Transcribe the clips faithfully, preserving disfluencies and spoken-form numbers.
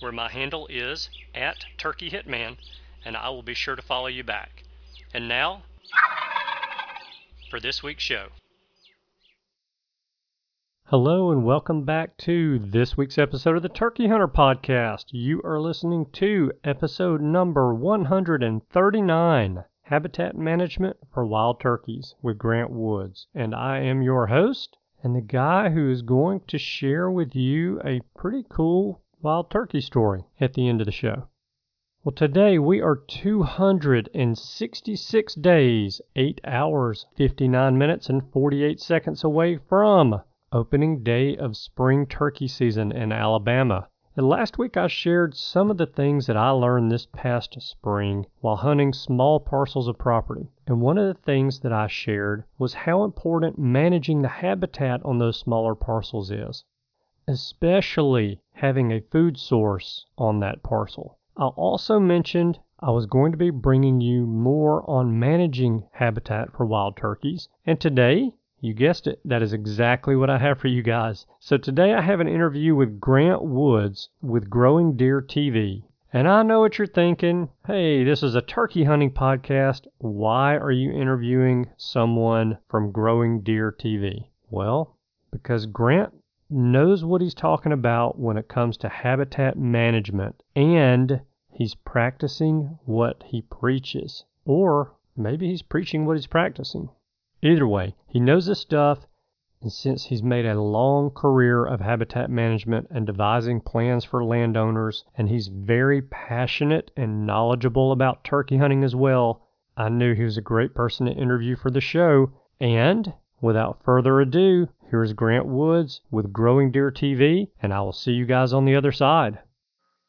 where my handle is at Turkey Hitman, and I will be sure to follow you back. And now, for this week's show. Hello and welcome back to this week's episode of the Turkey Hunter Podcast. You are listening to episode number one thirty-nine. Habitat Management for Wild Turkeys with Grant Woods, and I am your host and the guy who is going to share with you a pretty cool wild turkey story at the end of the show. Well, today we are two hundred sixty-six days, eight hours, fifty-nine minutes, and forty-eight seconds away from opening day of spring turkey season in Alabama. And last week I shared some of the things that I learned this past spring while hunting small parcels of property. And one of the things that I shared was how important managing the habitat on those smaller parcels is, especially having a food source on that parcel. I also mentioned I was going to be bringing you more on managing habitat for wild turkeys, and today, you guessed it, that is exactly what I have for you guys. So today I have an interview with Grant Woods with Growing Deer T V. And I know what you're thinking. Hey, this is a turkey hunting podcast. Why are you interviewing someone from Growing Deer T V? Well, because Grant knows what he's talking about when it comes to habitat management. And he's practicing what he preaches. Or maybe he's preaching what he's practicing. Either way, he knows this stuff, and since he's made a long career of habitat management and devising plans for landowners, and he's very passionate and knowledgeable about turkey hunting as well, I knew he was a great person to interview for the show. And without further ado, here's Grant Woods with Growing Deer T V, and I will see you guys on the other side.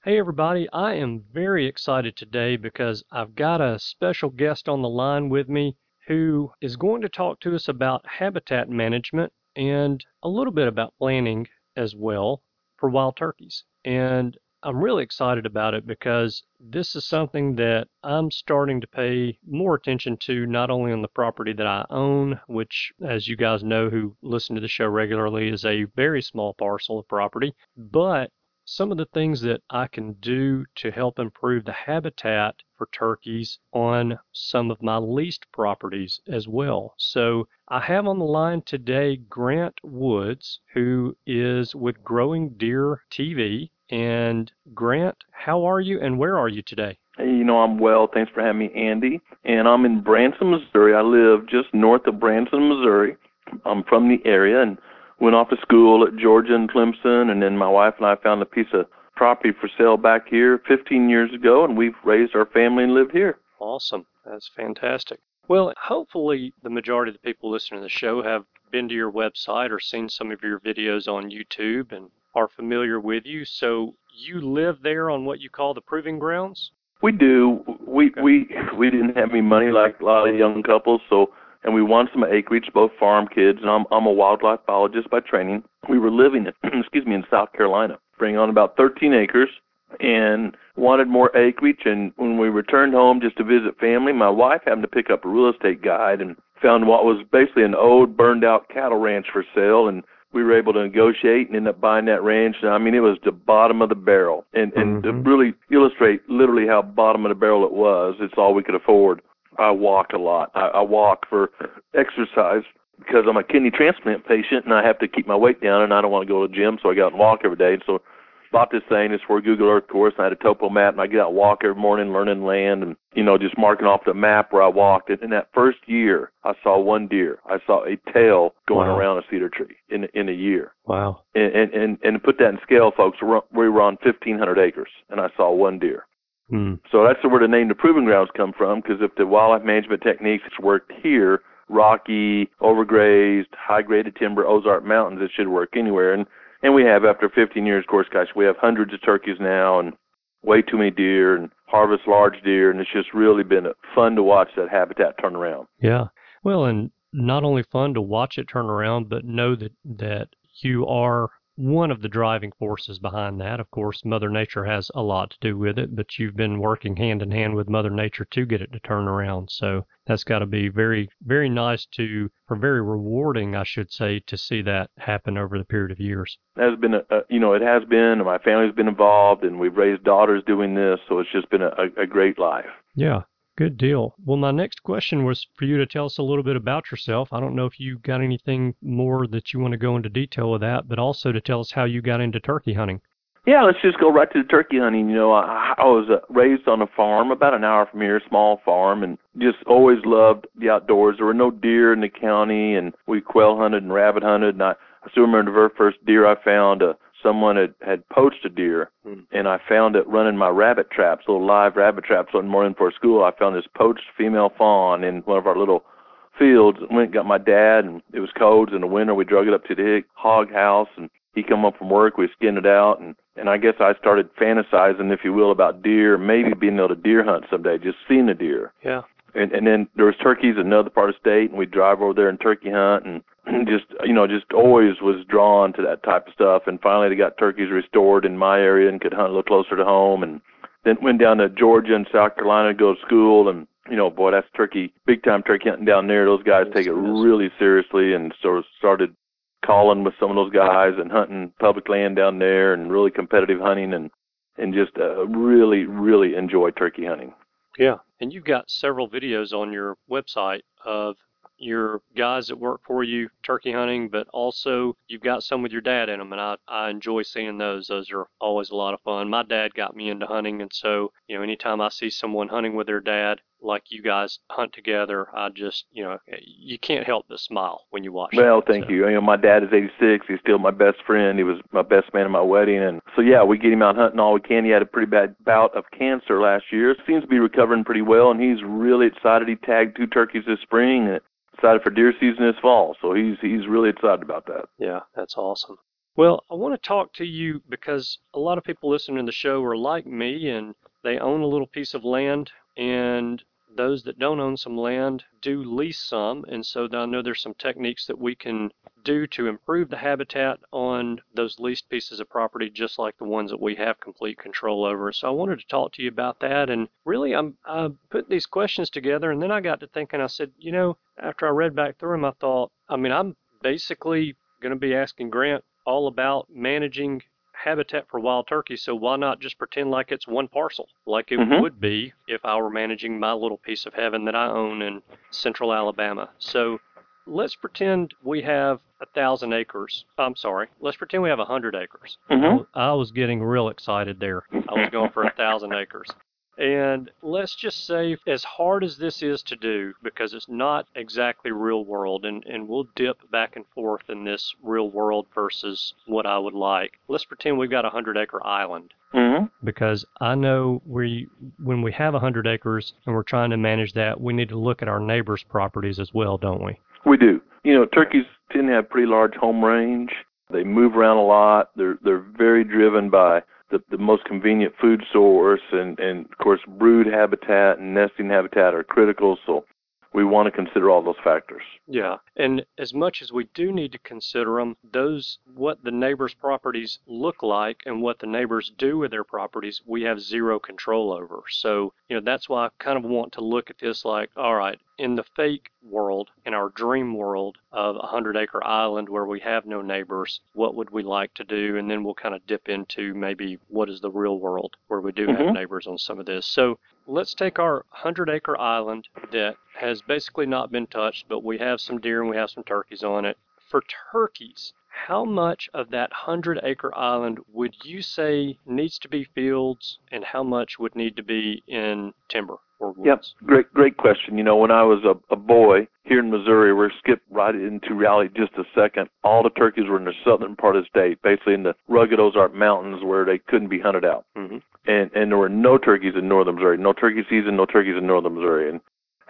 Hey everybody, I am very excited today because I've got a special guest on the line with me who is going to talk to us about habitat management and a little bit about planning as well for wild turkeys. And I'm really excited about it because this is something that I'm starting to pay more attention to, not only on the property that I own, which, as you guys know who listen to the show regularly, is a very small parcel of property, but some of the things that I can do to help improve the habitat for turkeys on some of my leased properties as well. So I have on the line today Grant Woods, who is with Growing Deer T V. And Grant, how are you and where are you today? Hey, you know, I'm well. Thanks for having me, Andy. And I'm in Branson, Missouri. I live just north of Branson, Missouri. I'm from the area and went off to school at Georgia and Clemson, and then my wife and I found a piece of property for sale back here fifteen years ago, and we've raised our family and lived here. Awesome. That's fantastic. Well, hopefully the majority of the people listening to the show have been to your website or seen some of your videos on YouTube and are familiar with you. So you live there on what you call the Proving Grounds? We do. We okay. we we didn't have any money like a lot of young couples, so and we wanted some acreage, both farm kids, and I'm, I'm a wildlife biologist by training. We were living in, excuse me, in South Carolina, bringing on about thirteen acres, and wanted more acreage. And when we returned home just to visit family, my wife happened to pick up a real estate guide and found what was basically an old, burned-out cattle ranch for sale, and we were able to negotiate and end up buying that ranch. And I mean, it was the bottom of the barrel, and, and mm-hmm. to really illustrate literally how bottom of the barrel it was, it's all we could afford. I walk a lot. I, I walk for exercise because I'm a kidney transplant patient and I have to keep my weight down and I don't want to go to the gym, so I go out and walk every day. So bought this thing. It's for a Google Earth course. And I had a topo map, and I get out and walk every morning, learning land, and, you know, just marking off the map where I walked. And in that first year, I saw one deer. I saw a tail going wow. around a cedar tree in in a year. Wow. And, and, and, and to put that in scale, folks, we were on fifteen hundred acres, and I saw one deer. Mm. So that's where the name the Proving Grounds come from, because if the wildlife management techniques worked here, rocky, overgrazed, high-graded timber, Ozark Mountains, it should work anywhere. And and we have, after fifteen years, of course, gosh, we have hundreds of turkeys now and way too many deer and harvest large deer, and it's just really been fun to watch that habitat turn around. Yeah. Well, and not only fun to watch it turn around, but know that, that you are one of the driving forces behind that. Of course, Mother Nature has a lot to do with it, but you've been working hand in hand with Mother Nature to get it to turn around. So that's got to be very, very nice to, or very rewarding, I should say, to see that happen over the period of years. It has been, a, a, you know, it has been, and my family's been involved, and we've raised daughters doing this, so it's just been a, a great life. Yeah. Good deal. Well, my next question was for you to tell us a little bit about yourself. I don't know if you got anything more that you want to go into detail with that, but also to tell us how you got into turkey hunting. Yeah, let's just go right to the turkey hunting. You know, I, I was uh, raised on a farm about an hour from here, small farm, and just always loved the outdoors. There were no deer in the county, and we quail hunted and rabbit hunted. And I, I still remember the very first deer I found. Uh, Someone had, had poached a deer, and I found it running my rabbit traps, little live rabbit traps one morning before school. I found this poached female fawn in one of our little fields. I went and got my dad, and it was cold in the winter. We drug it up to the hog house, and he come up from work. We skinned it out, and, and I guess I started fantasizing, if you will, about deer, maybe being able to deer hunt someday, just seeing a deer. Yeah. And, and then there was turkeys in another part of the state, and we'd drive over there and turkey hunt, and just, you know, just always was drawn to that type of stuff. And finally they got turkeys restored in my area and could hunt a little closer to home. And then went down to Georgia and South Carolina to go to school. And, you know, boy, that's turkey, big time turkey hunting down there. Those guys take it really seriously, and sort of started calling with some of those guys and hunting public land down there and really competitive hunting, and, and just uh, really, really enjoy turkey hunting. Yeah. And you've got several videos on your website of your guys that work for you turkey hunting, but also you've got some with your dad in them, and I, I enjoy seeing those. Those are always a lot of fun. My dad got me into hunting, and so, you know, anytime I see someone hunting with their dad, like you guys hunt together, I just, you know, you can't help but smile when you watch it. Well, thank you. You know, my dad is eighty-six. He's still my best friend. He was my best man at my wedding. And so, yeah, we get him out hunting all we can. He had a pretty bad bout of cancer last year. Seems to be recovering pretty well, and he's really excited. He tagged two turkeys this spring and excited for deer season this fall. So he's he's really excited about that. Yeah, that's awesome. Well, I want to talk to you because a lot of people listening to the show are like me, and they own a little piece of land, and those that don't own some land do lease some, and so I know there's some techniques that we can do to improve the habitat on those leased pieces of property, just like the ones that we have complete control over. So I wanted to talk to you about that, and really I'm, I put these questions together, and then I got to thinking, I said, you know, after I read back through them, I thought, I mean, I'm basically going to be asking Grant all about managing habitat for wild turkey, so why not just pretend like it's one parcel, like it mm-hmm. would be if I were managing my little piece of heaven that I own in central Alabama. So let's pretend we have a thousand acres. I'm sorry. Let's pretend we have a hundred acres. Mm-hmm. I was getting real excited there. I was going for a thousand acres. And let's just say, as hard as this is to do, because it's not exactly real world, and, and we'll dip back and forth in this real world versus what I would like. Let's pretend we've got a hundred-acre island. Mm-hmm. Because I know we, when we have a hundred acres and we're trying to manage that, we need to look at our neighbors' properties as well, don't we? We do. You know, turkeys tend to have pretty large home range. They move around a lot. They're they're very driven by the, the most convenient food source, and, and, of course, brood habitat and nesting habitat are critical, so we want to consider all those factors. Yeah, and as much as we do need to consider them, those, what the neighbors' properties look like and what the neighbors do with their properties, we have zero control over. So, you know, that's why I kind of want to look at this like, all right, in the fake world, in our dream world of a hundred-acre island where we have no neighbors, what would we like to do? And then we'll kind of dip into maybe what is the real world where we do mm-hmm. have neighbors on some of this. So let's take our hundred-acre island that has basically not been touched, but we have some deer and we have some turkeys on it. For turkeys, how much of that hundred acre island would you say needs to be fields and how much would need to be in timber or woods? Yep, great, great question. You know, when I was a, a boy here in Missouri, we're skipped right into reality just a second. All the turkeys were in the southern part of the state, basically in the rugged Ozark Mountains where they couldn't be hunted out. Mm-hmm. And, and there were no turkeys in northern Missouri, no turkey season, no turkeys in northern Missouri. And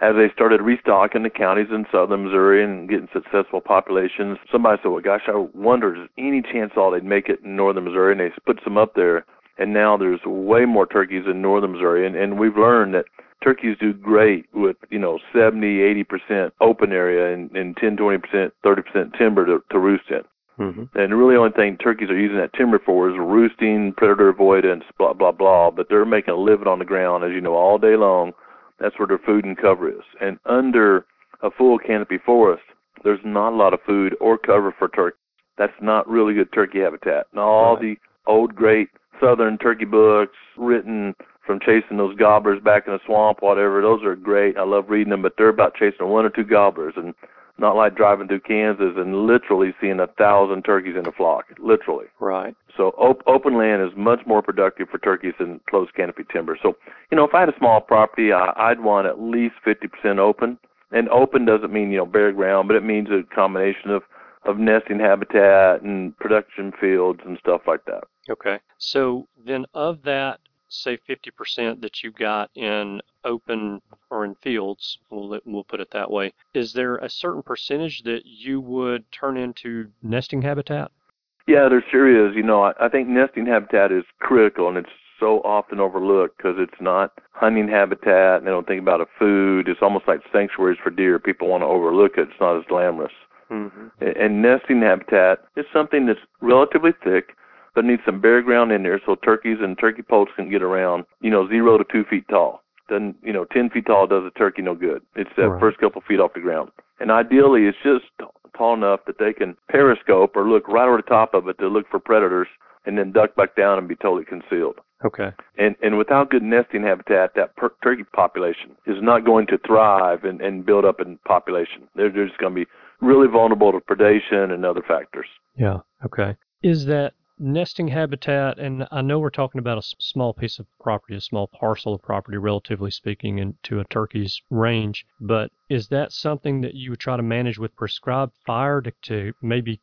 as they started restocking the counties in southern Missouri and getting successful populations, somebody said, well, gosh, I wondered, is any chance all they'd make it in northern Missouri? And they put some up there, and now there's way more turkeys in northern Missouri. And, and we've learned that turkeys do great with, you know, seventy, eighty percent open area and, and ten, twenty percent, thirty percent timber to, to roost in. Mm-hmm. And the really only thing turkeys are using that timber for is roosting, predator avoidance, blah, blah, blah. But they're making a living on the ground, as you know, all day long. That's where their food and cover is. And under a full canopy forest, there's not a lot of food or cover for turkeys. That's not really good turkey habitat. And all right. the old, great southern turkey books written from chasing those gobblers back in the swamp, whatever, those are great. I love reading them, but they're about chasing one or two gobblers and not like driving through Kansas and literally seeing a thousand turkeys in a flock, literally. Right. So op- open land is much more productive for turkeys than closed canopy timber. So, you know, if I had a small property, I- I'd want at least fifty percent open. And open doesn't mean, you know, bare ground, but it means a combination of, of nesting habitat and production fields and stuff like that. Okay. So then of that, say fifty percent that you've got in open or in fields, we'll, we'll put it that way, is there a certain percentage that you would turn into nesting habitat? Yeah, there sure is. You know, I, I think nesting habitat is critical, and it's so often overlooked because it's not hunting habitat, and they don't think about it food. It's almost like sanctuaries for deer. People want to overlook it. It's not as glamorous. Mm-hmm. And, and nesting habitat is something that's relatively thick, but needs some bare ground in there so turkeys and turkey poults can get around, you know, zero to two feet tall. Doesn't, you know, ten feet tall does a turkey no good. It's that right. first couple feet off the ground. And ideally, it's just tall enough that they can periscope or look right over the top of it to look for predators and then duck back down and be totally concealed. Okay. And and without good nesting habitat, that per- turkey population is not going to thrive and, and build up in population. They're, they're just going to be really vulnerable to predation and other factors. Yeah. Okay. Is that nesting habitat, and I know we're talking about a small piece of property, a small parcel of property, relatively speaking, into a turkey's range, but is that something that you would try to manage with prescribed fire to, to maybe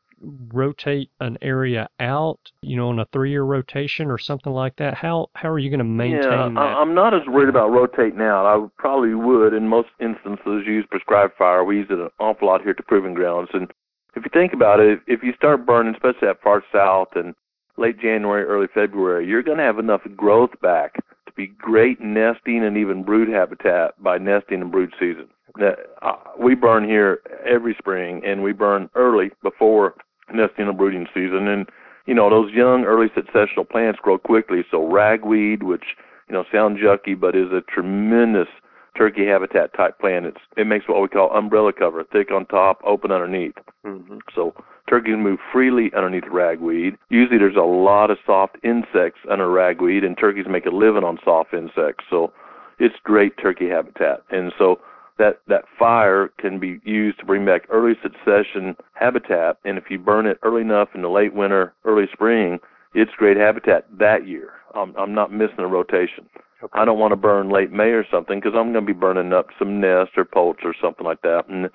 rotate an area out, you know, on a three-year rotation or something like that? How how are you going to maintain yeah, that? I'm not as worried about rotating out. I probably would, in most instances, use prescribed fire. We use it an awful lot here at the Proving Grounds, and if you think about it, if you start burning, especially that far south and late January, early February, you're going to have enough growth back to be great nesting and even brood habitat by nesting and brood season. Now, we burn here every spring, and we burn early before nesting and brooding season. And, you know, those young early successional plants grow quickly, so ragweed, which, you know, sounds yucky, but is a tremendous turkey habitat type plant. It's, it makes what we call umbrella cover, thick on top, open underneath. Mm-hmm. So turkeys move freely underneath ragweed. Usually there's a lot of soft insects under ragweed, and turkeys make a living on soft insects. So it's great turkey habitat. And so that, that fire can be used to bring back early succession habitat. And if you burn it early enough in the late winter, early spring, it's great habitat that year. I'm, I'm not missing a rotation. Okay. I don't want to burn late May or something because I'm going to be burning up some nests or poults or something like that. And,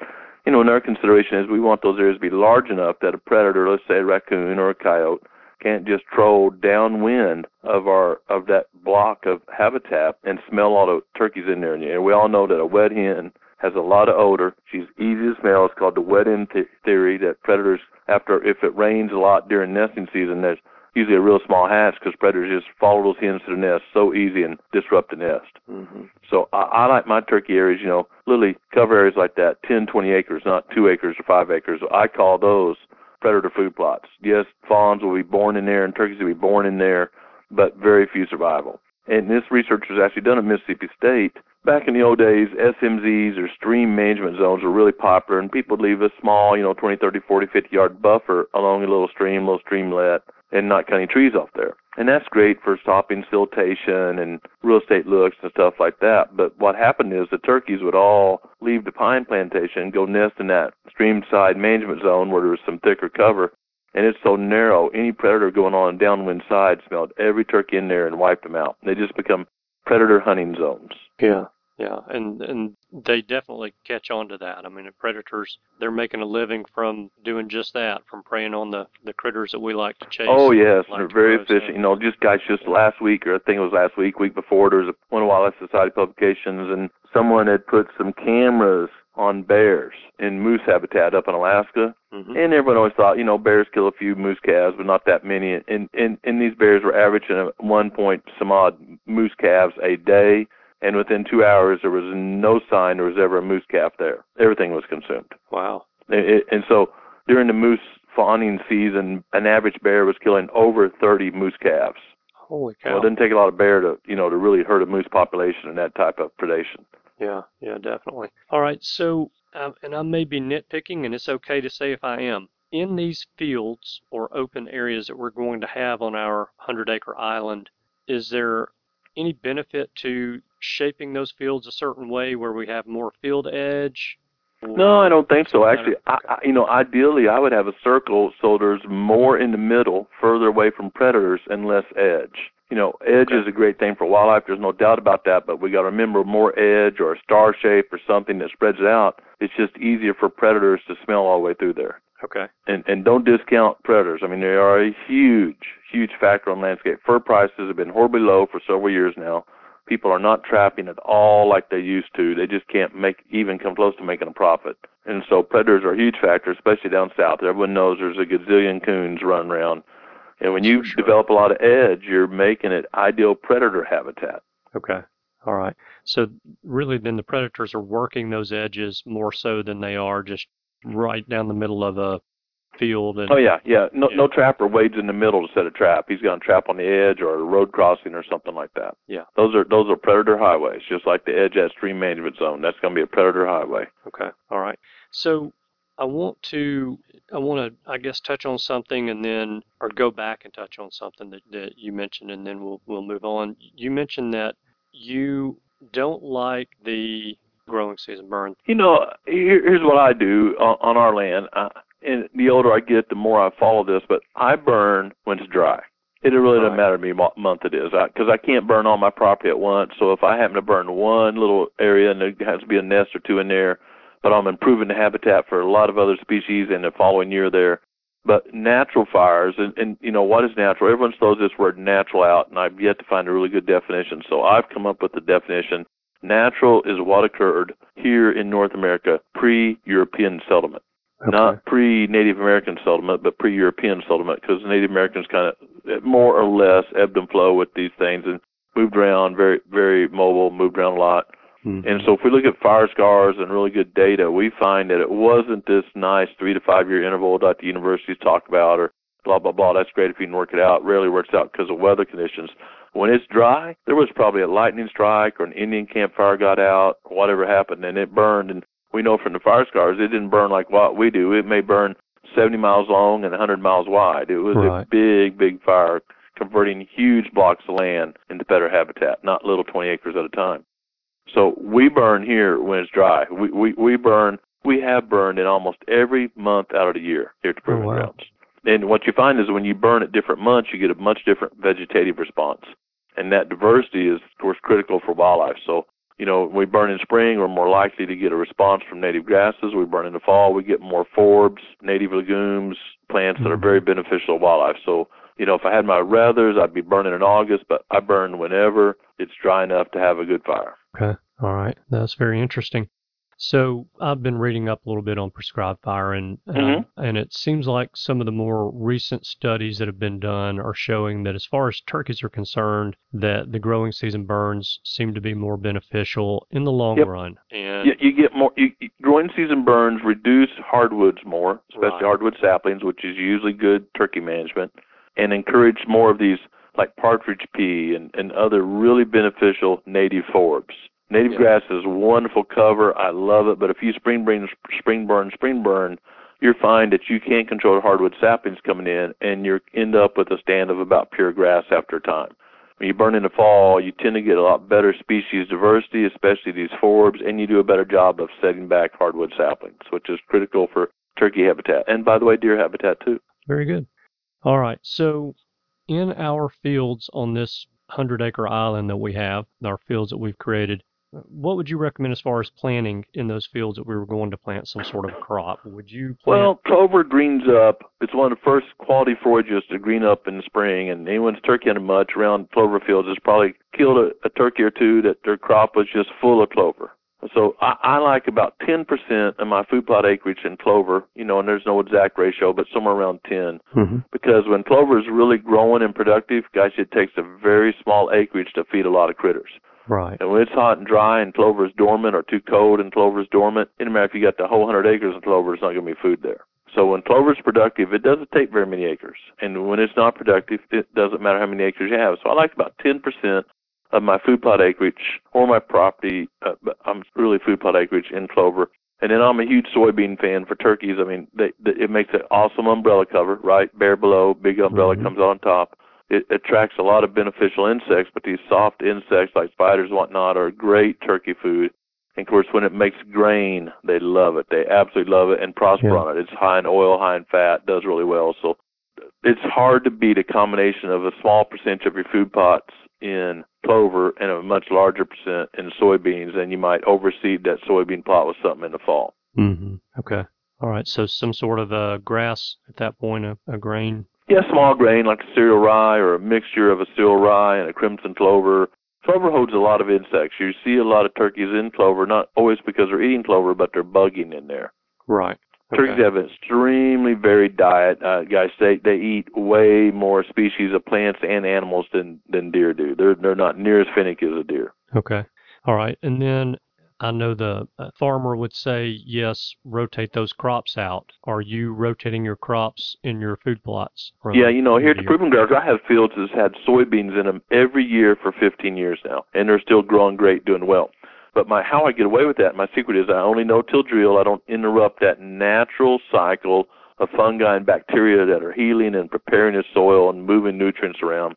you know, another consideration is we want those areas to be large enough that a predator, let's say a raccoon or a coyote, can't just troll downwind of our of that block of habitat and smell all the turkeys in there. And we all know that a wet hen has a lot of odor. She's easy to smell. It's called the wet hen th- theory that predators, after if it rains a lot during nesting season, there's usually a real small hatch because predators just follow those hens to the nest so easy and disrupt the nest. Mm-hmm. So I, I like my turkey areas, you know, literally cover areas like that, ten, twenty acres, not two acres or five acres. I call those predator food plots. Yes, fawns will be born in there and turkeys will be born in there, but very few survival. And this research was actually done at Mississippi State. Back in the old days, S M Zs or stream management zones were really popular, and people would leave a small, you know, twenty, thirty, forty, fifty-yard buffer along a little stream, little streamlet, and not cutting trees off there. And that's great for stopping siltation and real estate looks and stuff like that. But what happened is the turkeys would all leave the pine plantation and go nest in that streamside management zone where there was some thicker cover. and it's so narrow, any predator going on downwind side smelled every turkey in there and wiped them out. They just become predator hunting zones. Yeah. Yeah, and, and they definitely catch on to that. I mean, the predators, they're making a living from doing just that, from preying on the, the critters that we like to chase. Oh, yes, like they're very efficient. You know, just guys, just yeah. last week, or I think it was last week, week before, there was a, one of Wildlife Society publications, and someone had put some cameras on bears in moose habitat up in Alaska. Mm-hmm. And everyone always thought, you know, bears kill a few moose calves, but not that many. And, and, and these bears were averaging one point some odd moose calves a day. And within two hours, there was no sign there was ever a moose calf there. Everything was consumed. Wow. It, it, and so during the moose fawning season, an average bear was killing over thirty moose calves. Holy cow. Well, it didn't take a lot of bear to, you know, to really hurt a moose population in that type of predation. Yeah, yeah, definitely. All right, so, um, and I may be nitpicking, and it's okay to say if I am. In these fields or open areas that we're going to have on our hundred-acre island, is there any benefit to shaping those fields a certain way where we have more field edge? No, I don't think so. Actually, I, I, you know, ideally I would have a circle so there's more in the middle, further away from predators, and less edge. You know, edge okay. is a great thing for wildlife. There's no doubt about that, but we got to remember more edge or a star shape or something that spreads it out. It's just easier for predators to smell all the way through there. Okay. And and don't discount predators. I mean, they are a huge, huge factor on landscape. Fur prices have been horribly low for several years now. People are not trapping at all like they used to. They just can't make even come close to making a profit. And so predators are a huge factor, especially down south. Everyone knows there's a gazillion coons running around. And when you sure. develop a lot of edge, you're making it ideal predator habitat. Okay. All right. So really then the predators are working those edges more so than they are just right down the middle of a field. And, oh, yeah, yeah. No, yeah. no trapper wades in the middle to set a trap. He's going to trap on the edge or a road crossing or something like that. Yeah. Those are those are predator highways, just like the edge has stream management zone. That's going to be a predator highway. Okay. All right. So I want to, I want to, I guess, touch on something and then, or go back and touch on something that, that you mentioned, and then we'll we'll move on. You mentioned that you don't like the growing season burn. You know, here, here's what I do on, on our land. I, and the older I get, the more I follow this, but I burn when it's dry. It really doesn't matter to me what month it is, because I, I can't burn all my property at once. So if I happen to burn one little area, and there has to be a nest or two in there, but I'm improving the habitat for a lot of other species in the following year there. But natural fires, and, and you know, what is natural? Everyone throws this word natural out, and I've yet to find a really good definition. So I've come up with the definition. Natural is what occurred here in North America pre-European settlement. Okay. Not pre-Native American settlement, but pre-European settlement, because Native Americans kind of more or less ebbed and flowed with these things and moved around, very very mobile, moved around a lot. Mm-hmm. And so if we look at fire scars and really good data, we find that it wasn't this nice three to five-year interval that the universities talk about or blah, blah, blah. That's great if you can work it out. Rarely works out because of weather conditions. When it's dry, there was probably a lightning strike or an Indian campfire got out or whatever happened, and it burned. And we know from the fire scars, it didn't burn like what we do. It may burn seventy miles long and one hundred miles wide. It was right. a big, big fire, converting huge blocks of land into better habitat, not little twenty acres at a time. So we burn here when it's dry. We we, we burn. We have burned in almost every month out of the year here at the Proving Grounds. And what you find is when you burn at different months, you get a much different vegetative response. And that diversity is, of course, critical for wildlife. So you know, we burn in spring, we're more likely to get a response from native grasses. We burn in the fall, we get more forbs, native legumes, plants that are very beneficial to wildlife. So, you know, if I had my rathers, I'd be burning in August, but I burn whenever it's dry enough to have a good fire. Okay. All right. That's very interesting. So I've been reading up a little bit on prescribed fire, and uh, mm-hmm. and it seems like some of the more recent studies that have been done are showing that as far as turkeys are concerned, that the growing season burns seem to be more beneficial in the long yep. run. And you, you get more you, growing season burns reduce hardwoods more, especially right. hardwood saplings, which is usually good turkey management, and encourage more of these like partridge pea and, and other really beneficial native forbs. Native yeah. grass is a wonderful cover. I love it. But if you spring burn, spring burn, spring burn, you'll find that you can't control hardwood saplings coming in, and you end up with a stand of about pure grass after time. When you burn in the fall, you tend to get a lot better species diversity, especially these forbs, and you do a better job of setting back hardwood saplings, which is critical for turkey habitat. And by the way, deer habitat too. Very good. All right, so in our fields on this hundred acre island that we have, our fields that we've created, what would you recommend as far as planting in those fields that we were going to plant some sort of crop? Would you plant? Well, clover greens up. It's one of the first quality forages to green up in the spring, and anyone's turkey hunting much around clover fields has probably killed a, a turkey or two that their crop was just full of clover. So I, I like about ten percent of my food plot acreage in clover, you know, and there's no exact ratio, but somewhere around ten. Mm-hmm. Because when clover is really growing and productive, gosh, it takes a very small acreage to feed a lot of critters. Right. And when it's hot and dry and clover is dormant, or too cold and clover is dormant, it doesn't matter if you got the whole hundred acres of clover, it's not going to be food there. So when clover is productive, it doesn't take very many acres. And when it's not productive, it doesn't matter how many acres you have. So I like about ten percent of my food plot acreage or my property, uh, I'm really food plot acreage in clover. And then I'm a huge soybean fan for turkeys. I mean, they, they, it makes an awesome umbrella cover, right? Bare below, big umbrella mm-hmm. comes on top. It attracts a lot of beneficial insects, but these soft insects like spiders and whatnot are great turkey food. And, of course, when it makes grain, they love it. They absolutely love it and prosper yeah. on it. It's high in oil, high in fat, does really well. So it's hard to beat a combination of a small percentage of your food pots in clover and a much larger percent in soybeans, and you might overseed that soybean plot with something in the fall. Mm-hmm. Okay. All right. So some sort of uh, grass at that point, a, a grain? Yeah, small grain like a cereal rye or a mixture of a cereal rye and a crimson clover. Clover holds a lot of insects. You see a lot of turkeys in clover, not always because they're eating clover, but they're bugging in there. Right. Okay. Turkeys have an extremely varied diet. Uh, guys, they, they eat way more species of plants and animals than, than deer do. They're, they're not near as finicky as a deer. Okay. All right. And then I know the farmer would say, yes, rotate those crops out. Are you rotating your crops in your food plots? Yeah, you know, here at the Proving Grounds, I have fields that's had soybeans in them every year for fifteen years now, and they're still growing great, doing well. But my how I get away with that, my secret is I only no-till drill. I don't interrupt that natural cycle of fungi and bacteria that are healing and preparing the soil and moving nutrients around.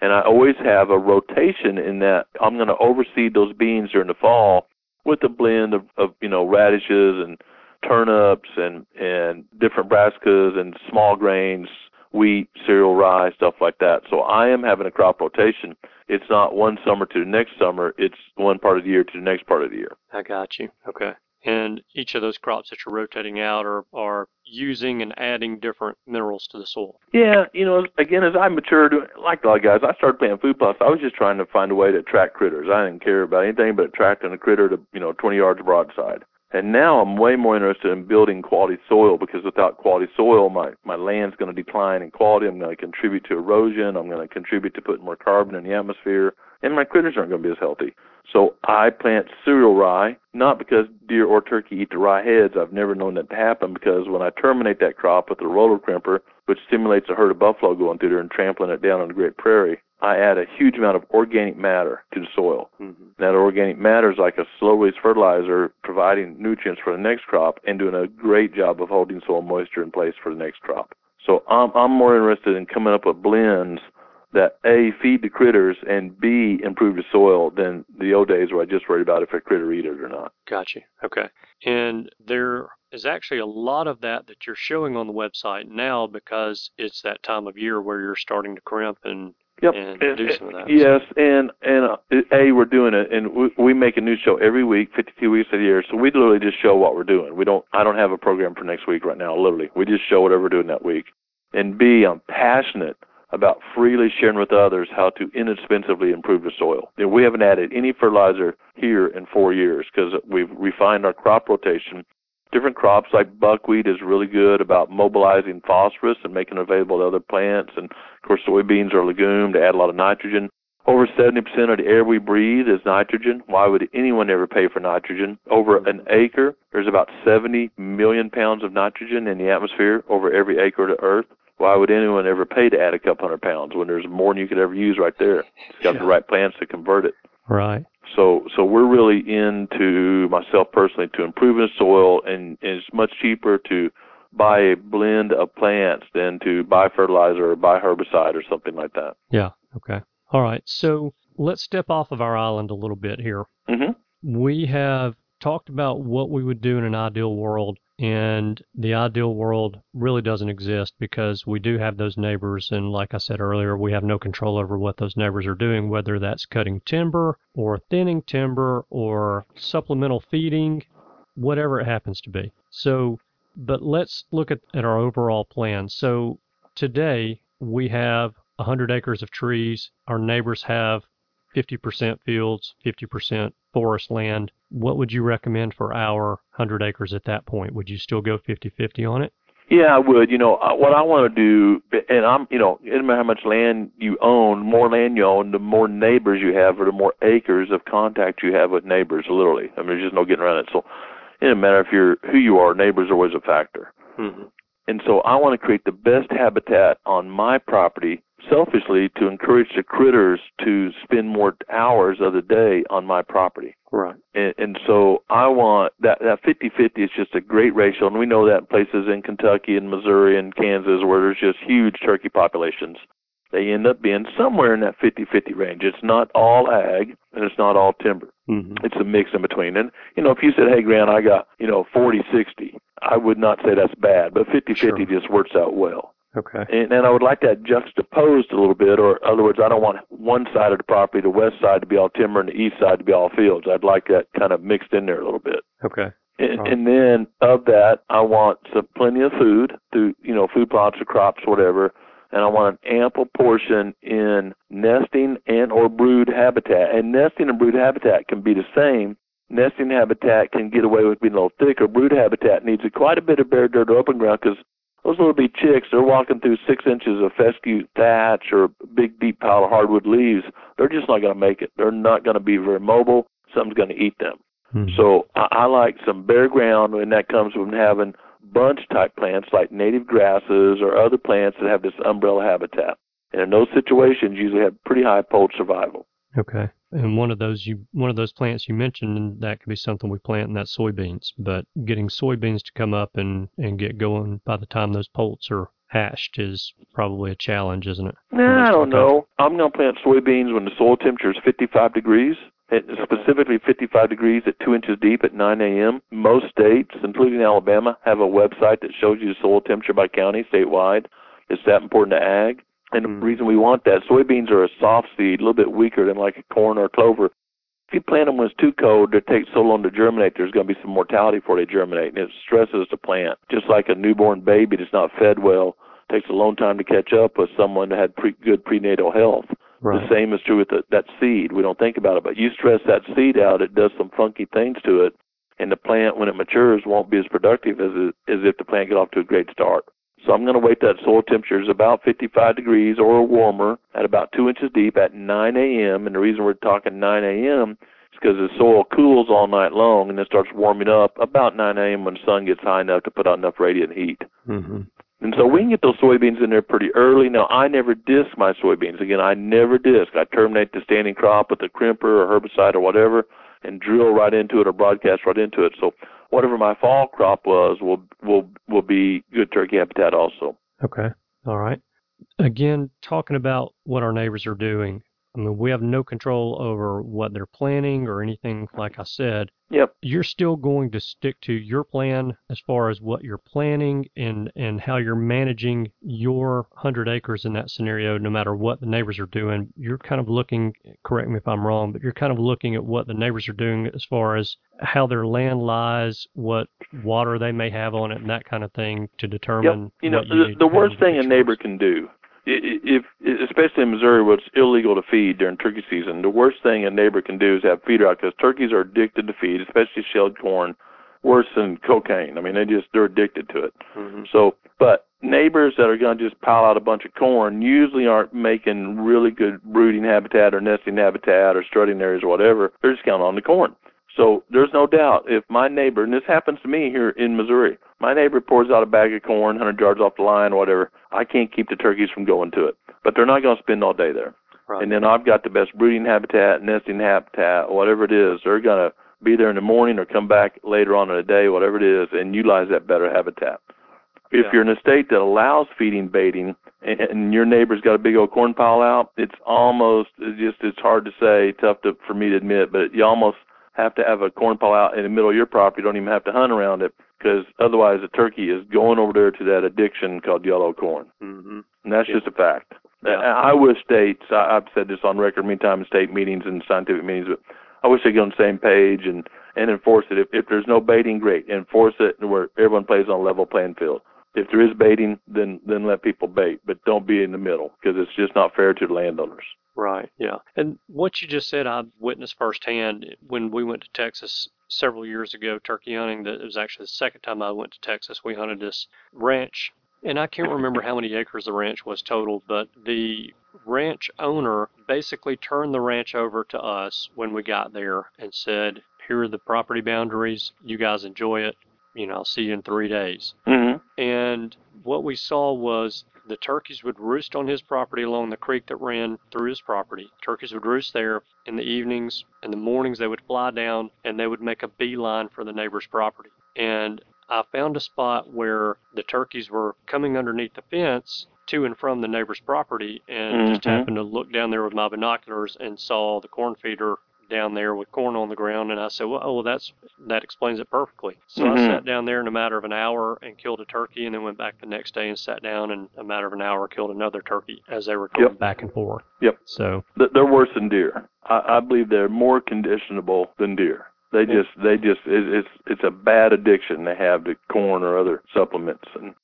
And I always have a rotation in that I'm going to overseed those beans during the fall with a blend of, of, you know, radishes and turnips and, and different brassicas and small grains, wheat, cereal, rye, stuff like that. So I am having a crop rotation. It's not one summer to the next summer. It's one part of the year to the next part of the year. I got you. Okay. And each of those crops that you're rotating out are, are using and adding different minerals to the soil. Yeah. You know, again, as I matured, like a lot of guys, I started planting food plots. I was just trying to find a way to attract critters. I didn't care about anything but attracting a critter to, you know, twenty yards broadside. And now I'm way more interested in building quality soil, because without quality soil, my, my land's going to decline in quality. I'm going to contribute to erosion. I'm going to contribute to putting more carbon in the atmosphere. And my critters aren't going to be as healthy. So I plant cereal rye, not because deer or turkey eat the rye heads. I've never known that to happen, because when I terminate that crop with a roller crimper, which stimulates a herd of buffalo going through there and trampling it down on the Great Prairie, I add a huge amount of organic matter to the soil. Mm-hmm. That organic matter is like a slow-release fertilizer, providing nutrients for the next crop and doing a great job of holding soil moisture in place for the next crop. So I'm, I'm more interested in coming up with blends that A, feed the critters, and B, improve the soil than the old days where I just worried about if a critter eat it or not. Gotcha. Okay. And there is actually a lot of that that you're showing on the website now, because it's that time of year where you're starting to crimp and Yep. And and, do some of that. Yes, and and uh, A, we're doing it, and we, we make a new show every week, fifty-two weeks of the year. So we literally just show what we're doing. We don't. I don't have a program for next week right now. Literally, we just show whatever we're doing that week. And B, I'm passionate about freely sharing with others how to inexpensively improve the soil. And we haven't added any fertilizer here in four years because we've refined our crop rotation. Different crops like buckwheat is really good about mobilizing phosphorus and making it available to other plants. And, of course, soybeans are legume. They add a lot of nitrogen. Over seventy percent of the air we breathe is nitrogen. Why would anyone ever pay for nitrogen? Over an acre, there's about seventy million pounds of nitrogen in the atmosphere over every acre of the earth. Why would anyone ever pay to add a couple hundred pounds when there's more than you could ever use right there? It's got yeah. the right plants to convert it. Right. So so we're really into, myself personally, to improving the soil, and it's much cheaper to buy a blend of plants than to buy fertilizer or buy herbicide or something like that. Yeah, okay. All right, so let's step off of our island a little bit here. Mm-hmm. We have talked about what we would do in an ideal world, and the ideal world really doesn't exist because we do have those neighbors, and like I said earlier, we have no control over what those neighbors are doing, whether that's cutting timber or thinning timber or supplemental feeding, whatever it happens to be. So, but let's look at, at our overall plan. So today we have one hundred acres of trees. Our neighbors have fifty percent fields, fifty percent forest land. What would you recommend for our one hundred acres at that point? Would you still go fifty-fifty on it? Yeah, I would. You know, what I want to do, and I'm, you know, it doesn't matter how much land you own, the more land you own, the more neighbors you have, or the more acres of contact you have with neighbors, literally. I mean, there's just no getting around it. So it doesn't matter if you're, who you are, neighbors are always a factor. Mm-hmm. And so I want to create the best habitat on my property, selfishly, to encourage the critters to spend more hours of the day on my property. Right. And, and so I want that, that fifty-fifty is just a great ratio. And we know that in places in Kentucky and Missouri and Kansas where there's just huge turkey populations, they end up being somewhere in that fifty-fifty range. It's not all ag and it's not all timber. Mm-hmm. It's a mix in between. And, you know, if you said, hey, Grant, I got, you know, forty-sixty, I would not say that's bad, but fifty-fifty sure. just works out well. Okay. And, and I would like that juxtaposed a little bit, or in other words, I don't want one side of the property, the west side, to be all timber and the east side to be all fields. I'd like that kind of mixed in there a little bit. Okay. And, right. and then of that, I want some, plenty of food, through, you know, food plots or crops, whatever, and I want an ample portion in nesting and or brood habitat. And nesting and brood habitat can be the same. Nesting habitat can get away with being a little thicker. Brood habitat needs quite a bit of bare dirt or open ground because those little bee chicks, they're walking through six inches of fescue thatch or a big, deep pile of hardwood leaves. They're just not going to make it. They're not going to be very mobile. Something's going to eat them. Hmm. So I, I like some bare ground, and that comes from having bunch-type plants like native grasses or other plants that have this umbrella habitat. And in those situations, you usually have pretty high polled survival. Okay. And one of those you one of those plants you mentioned, and that could be something we plant, and that's soybeans. But getting soybeans to come up and, and get going by the time those poults are hatched is probably a challenge, isn't it? No, I don't know. I'm going to plant soybeans when the soil temperature is fifty-five degrees, specifically fifty-five degrees at two inches deep at nine a.m. Most states, including Alabama, have a website that shows you the soil temperature by county statewide. It's that important to ag. And the reason we want that, soybeans are a soft seed, a little bit weaker than like corn or clover. If you plant them when it's too cold, they take so long to germinate, there's going to be some mortality before they germinate, and it stresses the plant. Just like a newborn baby that's not fed well, it takes a long time to catch up with someone that had pre- good prenatal health. Right. The same is true with the, that seed. We don't think about it, but you stress that seed out, it does some funky things to it, and the plant, when it matures, won't be as productive as, as if the plant got off to a great start. So I'm going to wait that soil temperature is about fifty-five degrees or warmer at about two inches deep at nine a.m. And the reason we're talking nine a.m. is because the soil cools all night long and it starts warming up about nine a.m. when the sun gets high enough to put out enough radiant heat. Mm-hmm. And so we can get those soybeans in there pretty early. Now, I never disc my soybeans. Again, I never disc. I terminate the standing crop with a crimper or herbicide or whatever and drill right into it or broadcast right into it. So whatever my fall crop was will will will be good turkey habitat also. Okay. All right. Again, talking about what our neighbors are doing. I mean, we have no control over what they're planning or anything, like I said. Yep. You're still going to stick to your plan as far as what you're planning and, and how you're managing your one hundred acres in that scenario, no matter what the neighbors are doing. You're kind of looking, correct me if I'm wrong, but you're kind of looking at what the neighbors are doing as far as how their land lies, what water they may have on it, and that kind of thing to determine. Yep. You know, you the, the worst thing a neighbor can do, If, especially in Missouri, where it's illegal to feed during turkey season, the worst thing a neighbor can do is have feed rot because turkeys are addicted to feed, especially shelled corn, worse than cocaine. I mean, they just, they're addicted to it. Mm-hmm. So, but neighbors that are going to just pile out a bunch of corn usually aren't making really good brooding habitat or nesting habitat or strutting areas or whatever. They're just counting on the corn. So there's no doubt if my neighbor, and this happens to me here in Missouri, my neighbor pours out a bag of corn one hundred yards off the line or whatever, I can't keep the turkeys from going to it. But they're not going to spend all day there. Right. And then I've got the best breeding habitat, nesting habitat, whatever it is. They're going to be there in the morning or come back later on in the day, whatever it is, and utilize that better habitat. Yeah. If you're in a state that allows feeding, baiting, and your neighbor's got a big old corn pile out, it's almost it's just it's hard to say, tough to, for me to admit, but you almost have to have a corn pile out in the middle of your property. You don't even have to hunt around it, because otherwise the turkey is going over there to that addiction called yellow corn. Mm-hmm. And that's yeah. just a fact. Yeah. I, I wish states, I, I've said this on record many times in state meetings and scientific meetings, but I wish they'd get on the same page and, and enforce it. If, if there's no baiting, great. Enforce it where everyone plays on a level playing field. If there is baiting, then then let people bait, but don't be in the middle, because it's just not fair to the landowners. Right, yeah. And what you just said, I witnessed firsthand when we went to Texas several years ago, turkey hunting. That it was actually the second time I went to Texas. We hunted this ranch, and I can't remember how many acres the ranch was total, but the ranch owner basically turned the ranch over to us when we got there and said, here are the property boundaries. You guys enjoy it. You know, I'll see you in three days. Mm-hmm. And what we saw was, the turkeys would roost on his property along the creek that ran through his property. Turkeys would roost there in the evenings, and the mornings they would fly down and they would make a beeline for the neighbor's property. And I found a spot where the turkeys were coming underneath the fence to and from the neighbor's property, and mm-hmm. just happened to look down there with my binoculars and saw the corn feeder down there with corn on the ground, and I said, well, oh, well, that's that explains it perfectly. So mm-hmm. I sat down there in a matter of an hour and killed a turkey, and then went back the next day and sat down, and in a matter of an hour killed another turkey as they were going yep. back and forth. Yep. So they're worse than deer. I, I believe they're more conditionable than deer. They yeah. just, they just, it, it's it's a bad addiction they have to corn or other supplements. And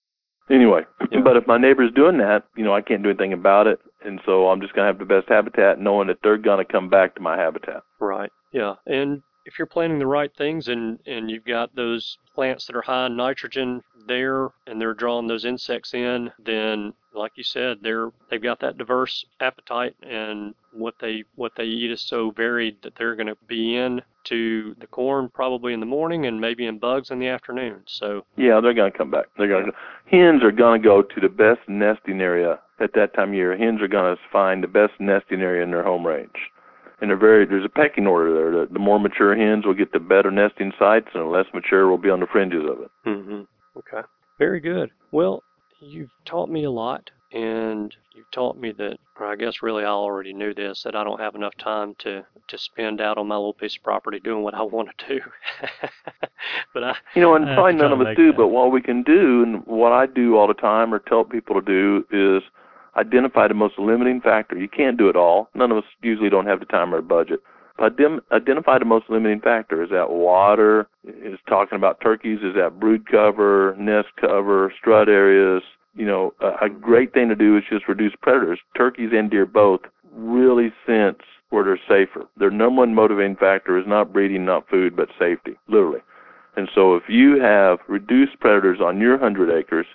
anyway, yeah. but if my neighbor's doing that, you know, I can't do anything about it. And so I'm just going to have the best habitat, knowing that they're going to come back to my habitat. Right. Yeah. And if you're planting the right things and, and you've got those plants that are high in nitrogen there and they're drawing those insects in, then like you said, they're, they've got that diverse appetite, and what they what they eat is so varied that they're going to be in to the corn probably in the morning and maybe in bugs in the afternoon. So yeah, they're going to come back. They're going to hens are going to go to the best nesting area at that time of year. Hens are going to find the best nesting area in their home range. And they're very, there's a pecking order there. The, the more mature hens will get the better nesting sites, and the less mature will be on the fringes of it. Mm-hmm. Okay. Very good. Well, you've taught me a lot, and you've taught me that, or I guess really I already knew this, that I don't have enough time to, to spend out on my little piece of property doing what I want to do. But I, you know, and I probably none of us do, that. But what we can do, and what I do all the time or tell people to do, is identify the most limiting factor. You can't do it all. None of us usually don't have the time or the budget. But identify the most limiting factor. Is that water? Is talking about turkeys? Is that brood cover, nest cover, strut areas? You know, a, a great thing to do is just reduce predators. Turkeys and deer both really sense where they're safer. Their number one motivating factor is not breeding, not food, but safety, literally. And so if you have reduced predators on your one hundred acres,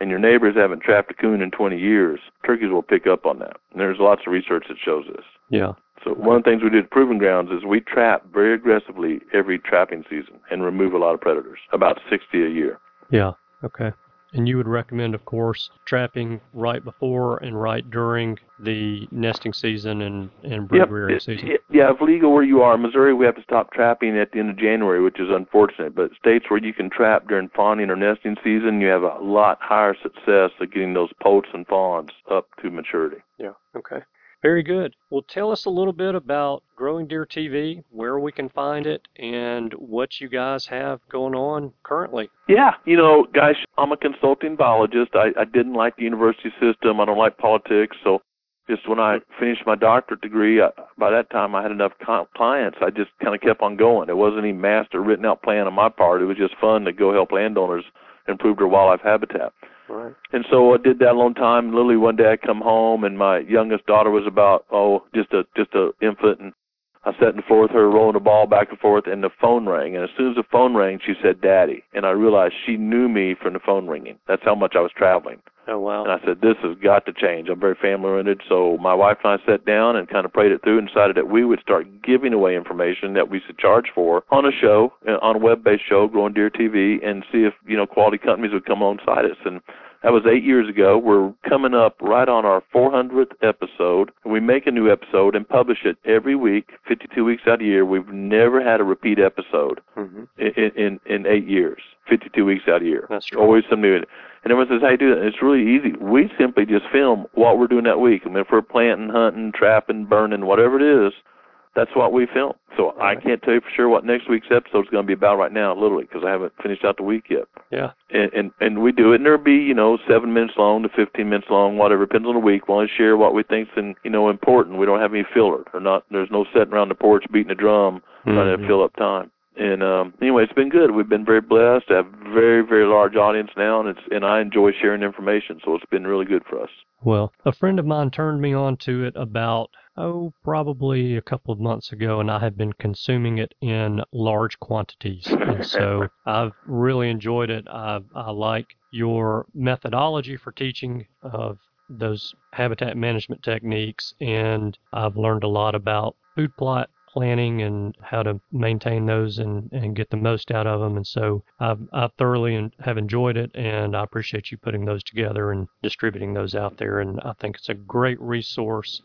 and your neighbors haven't trapped a coon in twenty years, turkeys will pick up on that. And there's lots of research that shows this. Yeah. So one of the things we do at Proving Grounds is we trap very aggressively every trapping season and remove a lot of predators, about sixty a year. Yeah, okay. And you would recommend, of course, trapping right before and right during the nesting season and, and brood yep. rearing season. It, yeah, if legal where you are. In Missouri, we have to stop trapping at the end of January, which is unfortunate. But states where you can trap during fawning or nesting season, you have a lot higher success of getting those poults and fawns up to maturity. Yeah, okay. Very good. Well, tell us a little bit about Growing Deer T V, where we can find it, and what you guys have going on currently. Yeah, you know, guys, I'm a consulting biologist. I, I didn't like the university system. I don't like politics. So just when I finished my doctorate degree, I, by that time I had enough clients. I just kind of kept on going. It wasn't any master written out plan on my part. It was just fun to go help landowners improve their wildlife habitat. Right. And so I did that a long time. Literally one day I come home and my youngest daughter was about, oh, just a just a infant. And I sat on the floor with her rolling the ball back and forth, and the phone rang. And as soon as the phone rang, she said, Daddy. And I realized she knew me from the phone ringing. That's how much I was traveling. Oh, wow. And I said, this has got to change. I'm very family-oriented. So my wife and I sat down and kind of prayed it through and decided that we would start giving away information that we should charge for on a show, on a web-based show, Growing Deer T V, and see if, you know, quality companies would come alongside us. And that was eight years ago. We're coming up right on our four hundredth episode. We make a new episode and publish it every week, fifty-two weeks out of the year. We've never had a repeat episode mm-hmm. in, in in eight years, fifty-two weeks out of the year. That's true. Always some new. And everyone says, how do you do that? It's really easy. We simply just film what we're doing that week. I mean, if we're planting, hunting, trapping, burning, whatever it is, that's what we filmed. So right. I can't tell you for sure what next week's episode is going to be about right now, literally, because I haven't finished out the week yet. Yeah. And, and and we do it, and there'll be, you know, seven minutes long to fifteen minutes long, whatever. Depends on the week. We only share what we think's, in, you know, important. We don't have any filler. Or not. There's no sitting around the porch beating a drum mm-hmm. trying to fill up time. And um, anyway, it's been good. We've been very blessed to have a very, very large audience now, and it's and I enjoy sharing information, so it's been really good for us. Well, a friend of mine turned me on to it about, oh, probably a couple of months ago, and I have been consuming it in large quantities. And so I've really enjoyed it. I, I like your methodology for teaching of those habitat management techniques, and I've learned a lot about food plot planning and how to maintain those and, and get the most out of them. And so I've, I thoroughly have enjoyed it, and I appreciate you putting those together and distributing those out there. And I think it's a great resource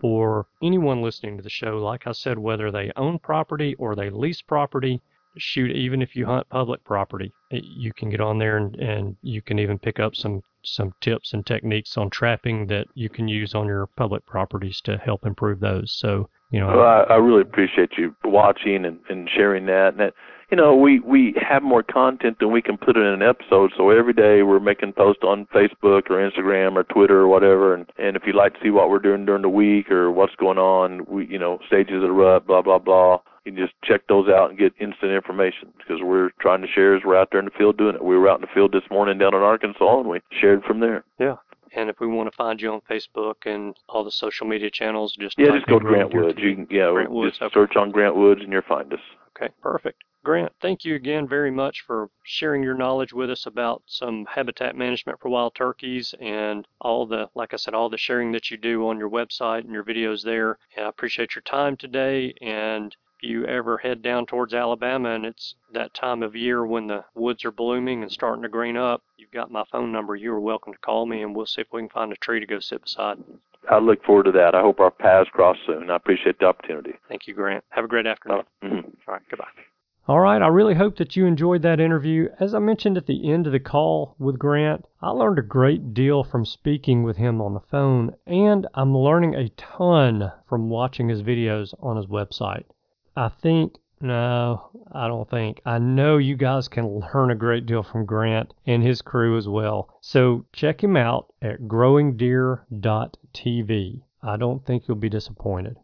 for anyone listening to the show. Like I said, whether they own property or they lease property, shoot, even if you hunt public property, you can get on there and, and you can even pick up some, some tips and techniques on trapping that you can use on your public properties to help improve those. So, you know, well, I, I really appreciate you watching and, and sharing that. And that, you know, we, we have more content than we can put in an episode. So every day we're making posts on Facebook or Instagram or Twitter or whatever. And, and if you'd like to see what we're doing during the week or what's going on, we, you know, stages of the rut, blah, blah, blah. You can just check those out and get instant information, because we're trying to share as we're out there in the field doing it. We were out in the field this morning down in Arkansas, and we shared from there. Yeah. And if we want to find you on Facebook and all the social media channels, just yeah, just go to Grant Woods. You can yeah, Grant Woods, just okay. search on Grant Woods and you'll find us. Okay, perfect. Grant, thank you again very much for sharing your knowledge with us about some habitat management for wild turkeys and all the, like I said, all the sharing that you do on your website and your videos there. And I appreciate your time today. And if you ever head down towards Alabama and it's that time of year when the woods are blooming and starting to green up, you've got my phone number. You are welcome to call me, and we'll see if we can find a tree to go sit beside. I look forward to that. I hope our paths cross soon. I appreciate the opportunity. Thank you, Grant. Have a great afternoon. Uh, mm-hmm. All right, goodbye. All right, I really hope that you enjoyed that interview. As I mentioned at the end of the call with Grant, I learned a great deal from speaking with him on the phone, and I'm learning a ton from watching his videos on his website. I think, no, I don't think. I know you guys can learn a great deal from Grant and his crew as well. So check him out at growing deer dot t v. I don't think you'll be disappointed.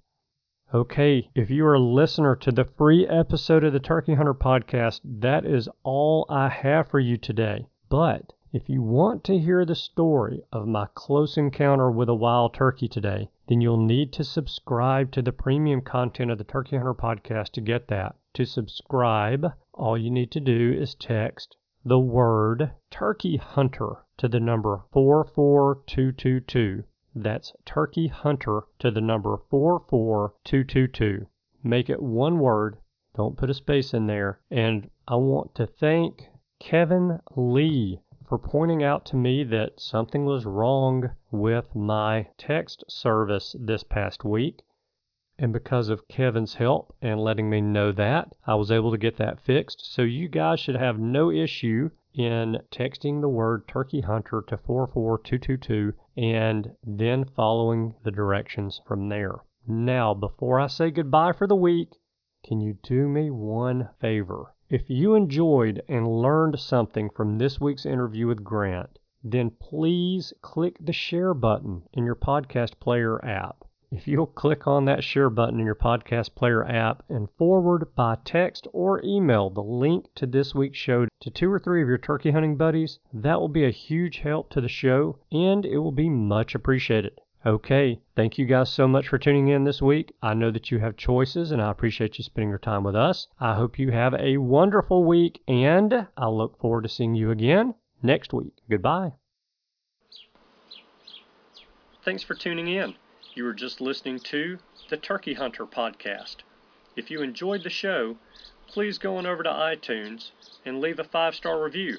Okay, if you are a listener to the free episode of the Turkey Hunter Podcast, that is all I have for you today. But if you want to hear the story of my close encounter with a wild turkey today, then you'll need to subscribe to the premium content of the Turkey Hunter Podcast to get that. To subscribe, all you need to do is text the word Turkey Hunter to the number four four two two two. That's Turkey Hunter to the number four four two two two. Make it one word. Don't put a space in there. And I want to thank Kevin Lee for pointing out to me that something was wrong with my text service this past week. And because of Kevin's help and letting me know that, I was able to get that fixed. So you guys should have no issue in texting the word Turkey Hunter to four four two two two and then following the directions from there. Now, before I say goodbye for the week, can you do me one favor? If you enjoyed and learned something from this week's interview with Grant, then please click the share button in your podcast player app. If you'll click on that share button in your podcast player app and forward by text or email the link to this week's show to two or three of your turkey hunting buddies, that will be a huge help to the show, and it will be much appreciated. Okay, thank you guys so much for tuning in this week. I know that you have choices, and I appreciate you spending your time with us. I hope you have a wonderful week, and I look forward to seeing you again next week. Goodbye. Thanks for tuning in. You were just listening to the Turkey Hunter Podcast. If you enjoyed the show, please go on over to iTunes and leave a five-star review.